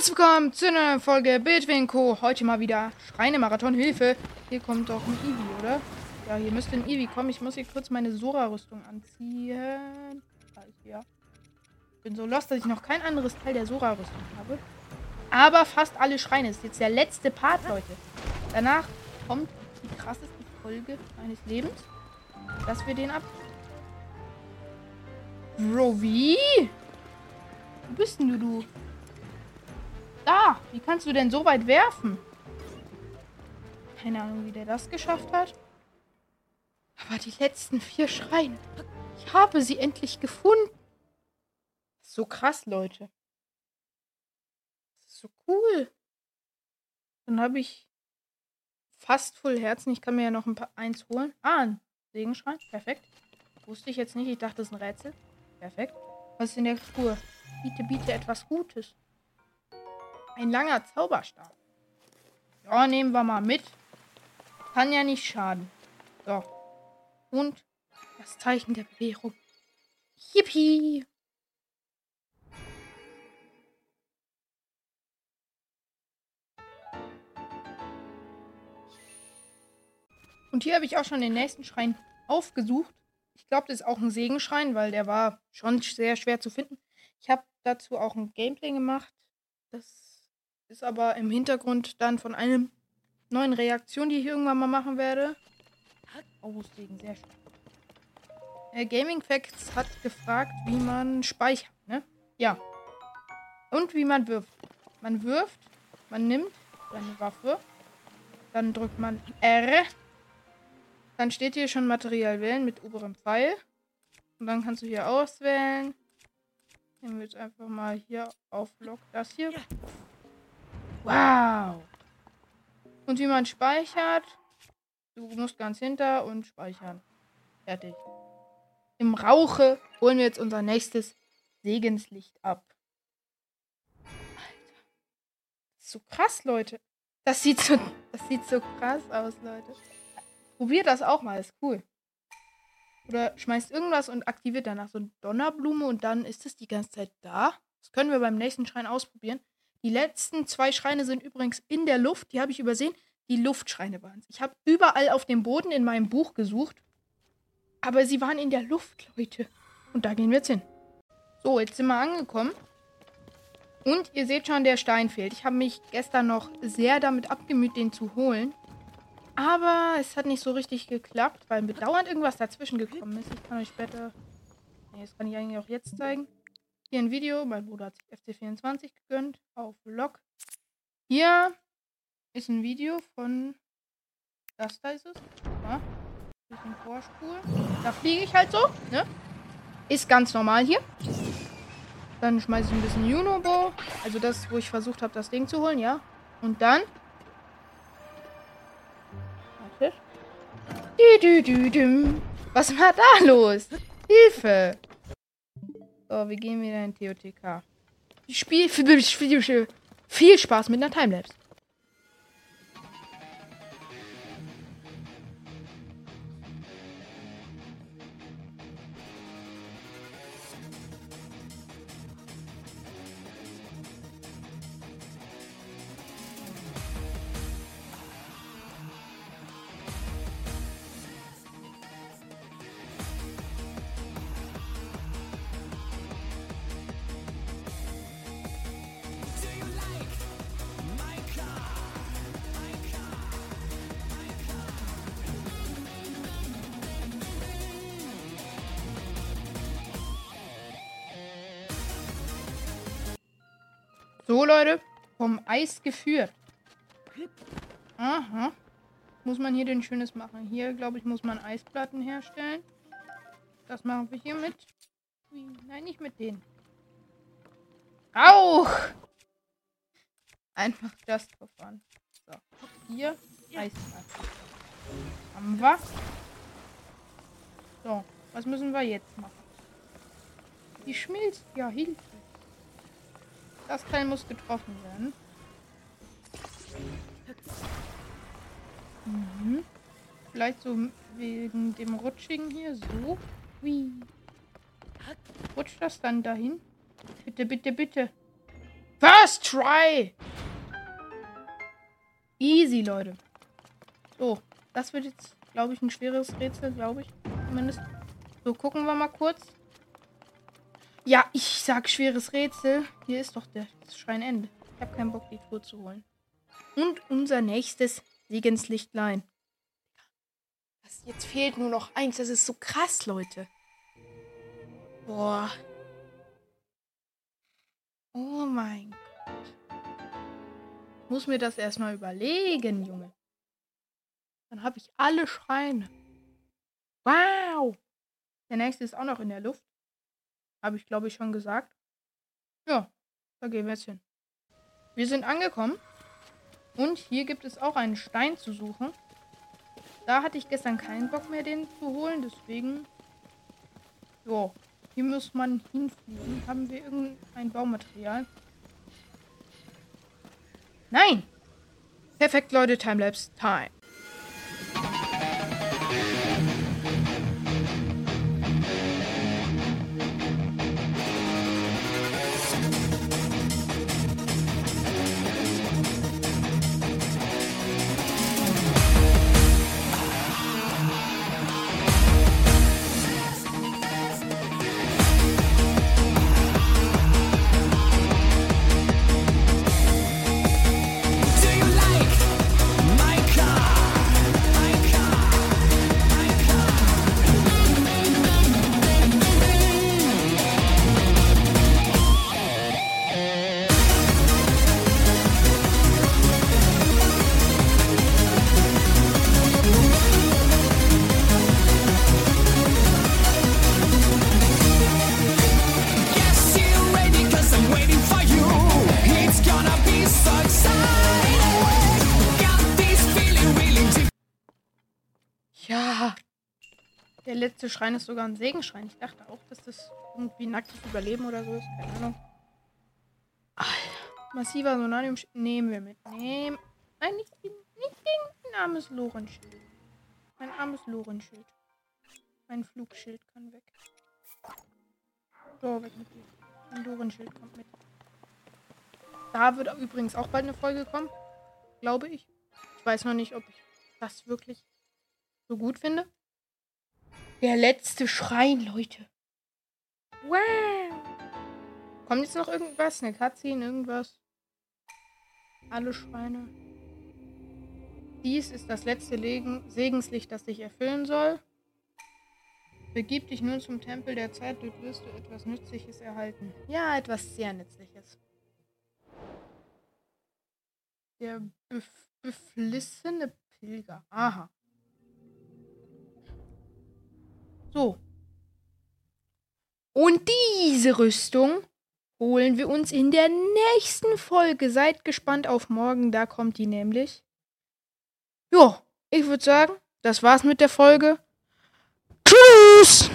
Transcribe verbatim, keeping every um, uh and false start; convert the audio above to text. Herzlich willkommen zu einer neuen Folge Bildwinko. Heute mal wieder Schreine Marathon. Hilfe! Hier kommt doch ein Eevee, oder? Ja, hier müsste ein Eevee kommen. Ich muss hier kurz meine Sora-Rüstung anziehen. Ja. Ich bin so lost, dass ich noch kein anderes Teil der Sora-Rüstung habe. Aber fast alle Schreine. Das ist jetzt der letzte Part, Leute. Danach kommt die krasseste Folge meines Lebens. Dass wir den ab... Bro, wie? Wo bist denn du, du? Da! Wie kannst du denn so weit werfen? Keine Ahnung, wie der das geschafft hat. Aber die letzten vier Schreine. Ich habe sie endlich gefunden. Das ist so krass, Leute. Das ist so cool. Dann habe ich fast voll Herzen. Ich kann mir ja noch ein paar eins holen. Ah, ein Segenschrein. Perfekt. Wusste ich jetzt nicht. Ich dachte, das ist ein Rätsel. Perfekt. Was ist in der Spur? Biete, biete etwas Gutes. Ein langer Zauberstab. Ja, nehmen wir mal mit. Kann ja nicht schaden. So. Und das Zeichen der Bewährung. Yippie! Und hier habe ich auch schon den nächsten Schrein aufgesucht. Ich glaube, das ist auch ein Segenschrein, weil der war schon sehr schwer zu finden. Ich habe dazu auch ein Gameplay gemacht. Das ist aber im Hintergrund dann von einer neuen Reaktion, die ich irgendwann mal machen werde. Oh, Segen, sehr schön. Äh, Gaming Facts hat gefragt, wie man speichert, ne? Ja. Und wie man wirft. Man wirft, man nimmt seine Waffe, dann drückt man R. Dann steht hier schon Material wählen mit oberem Pfeil. Und dann kannst du hier auswählen. Nehmen wir jetzt einfach mal hier auf Lock das hier. Wow! Und wie man speichert. Du musst ganz hinter und speichern. Fertig. Im Rauche holen wir jetzt unser nächstes Segenslicht ab. Alter. Das ist so krass, Leute. Das sieht so, das sieht so krass aus, Leute. Probiert das auch mal, ist cool. Oder schmeißt irgendwas und aktiviert danach so eine Donnerblume und dann ist es die ganze Zeit da. Das können wir beim nächsten Schrein ausprobieren. Die letzten zwei Schreine sind übrigens in der Luft. Die habe ich übersehen. Die Luftschreine waren es. Ich habe überall auf dem Boden in meinem Buch gesucht. Aber sie waren in der Luft, Leute. Und da gehen wir jetzt hin. So, jetzt sind wir angekommen. Und ihr seht schon, der Stein fehlt. Ich habe mich gestern noch sehr damit abgemüht, den zu holen. Aber es hat nicht so richtig geklappt, weil mir dauernd irgendwas dazwischen gekommen ist. Ich kann euch später... Ne, das kann ich eigentlich auch jetzt zeigen. Hier ein Video. Mein Bruder hat sich F C vierundzwanzig gegönnt. Auf Vlog. Hier ist ein Video von... Das da ist es. Ja. Bisschen Vorspur. Da fliege ich halt so. Ne? Ist ganz normal hier. Dann schmeiße ich ein bisschen Yunobo. Also das, wo ich versucht habe, das Ding zu holen. Ja. Und dann... Was war da los? Hilfe! So, wir gehen wieder in T O T K. Ich spiele viel, viel, viel Spaß mit einer Timelapse. So, Leute, vom Eis geführt. Aha. Muss man hier denn Schönes machen? Hier, glaube ich, muss man Eisplatten herstellen. Das machen wir hier mit. Nein, nicht mit denen. Auch! Einfach das verfahren. So, hier, Eisplatten. Haben wir. So, was müssen wir jetzt machen? Die schmilzt. Ja, Hilfe. Das Teil muss getroffen werden. Mhm. Vielleicht so wegen dem Rutschigen hier. So. Wie. Rutscht das dann dahin? Bitte, bitte, bitte. First try! Easy, Leute. So, das wird jetzt, glaube ich, ein schweres Rätsel, glaube ich. Zumindest. So, gucken wir mal kurz. Ja, ich sag schweres Rätsel. Hier ist doch der Schreinende. Ich habe keinen Bock, die Truhe zu holen. Und unser nächstes Segenslichtlein. Das, jetzt fehlt nur noch eins. Das ist so krass, Leute. Boah. Oh mein Gott. Ich muss mir das erstmal überlegen, Junge. Dann habe ich alle Schreine. Wow. Der nächste ist auch noch in der Luft. Habe ich, glaube ich, schon gesagt. Ja, da gehen wir jetzt hin. Wir sind angekommen. Und hier gibt es auch einen Stein zu suchen. Da hatte ich gestern keinen Bock mehr, den zu holen. Deswegen... Jo, hier muss man hinfliegen. Haben wir irgendein Baumaterial? Nein! Perfekt, Leute. Timelapse. Time. Der letzte Schrein ist sogar ein Segenschrein. Ich dachte auch, dass das irgendwie nacktes Überleben oder so ist. Keine Ahnung. Alter. Massiver Sonariumschild. Nehmen wir mit. Nehmen. Nein, nicht gegen. Nicht gegen ein armes Lorenschild. Mein armes Lorenschild. Mein Flugschild kann weg. So, weg mit dir. Mein Lorenschild kommt mit. Da wird übrigens auch bald eine Folge kommen. Glaube ich. Ich weiß noch nicht, ob ich das wirklich so gut finde. Der letzte Schrein, Leute. Wow. Kommt jetzt noch irgendwas? Eine Cutscene, irgendwas? Alle Schreine. Dies ist das letzte Legen- Segenslicht, das dich erfüllen soll. Begib dich nun zum Tempel der Zeit, dort wirst du etwas Nützliches erhalten. Ja, etwas sehr Nützliches. Der bef- beflissene Pilger. Aha. So. Und diese Rüstung holen wir uns in der nächsten Folge. Seid gespannt auf morgen, da kommt die nämlich. Jo, ich würde sagen, das war's mit der Folge. Tschüss!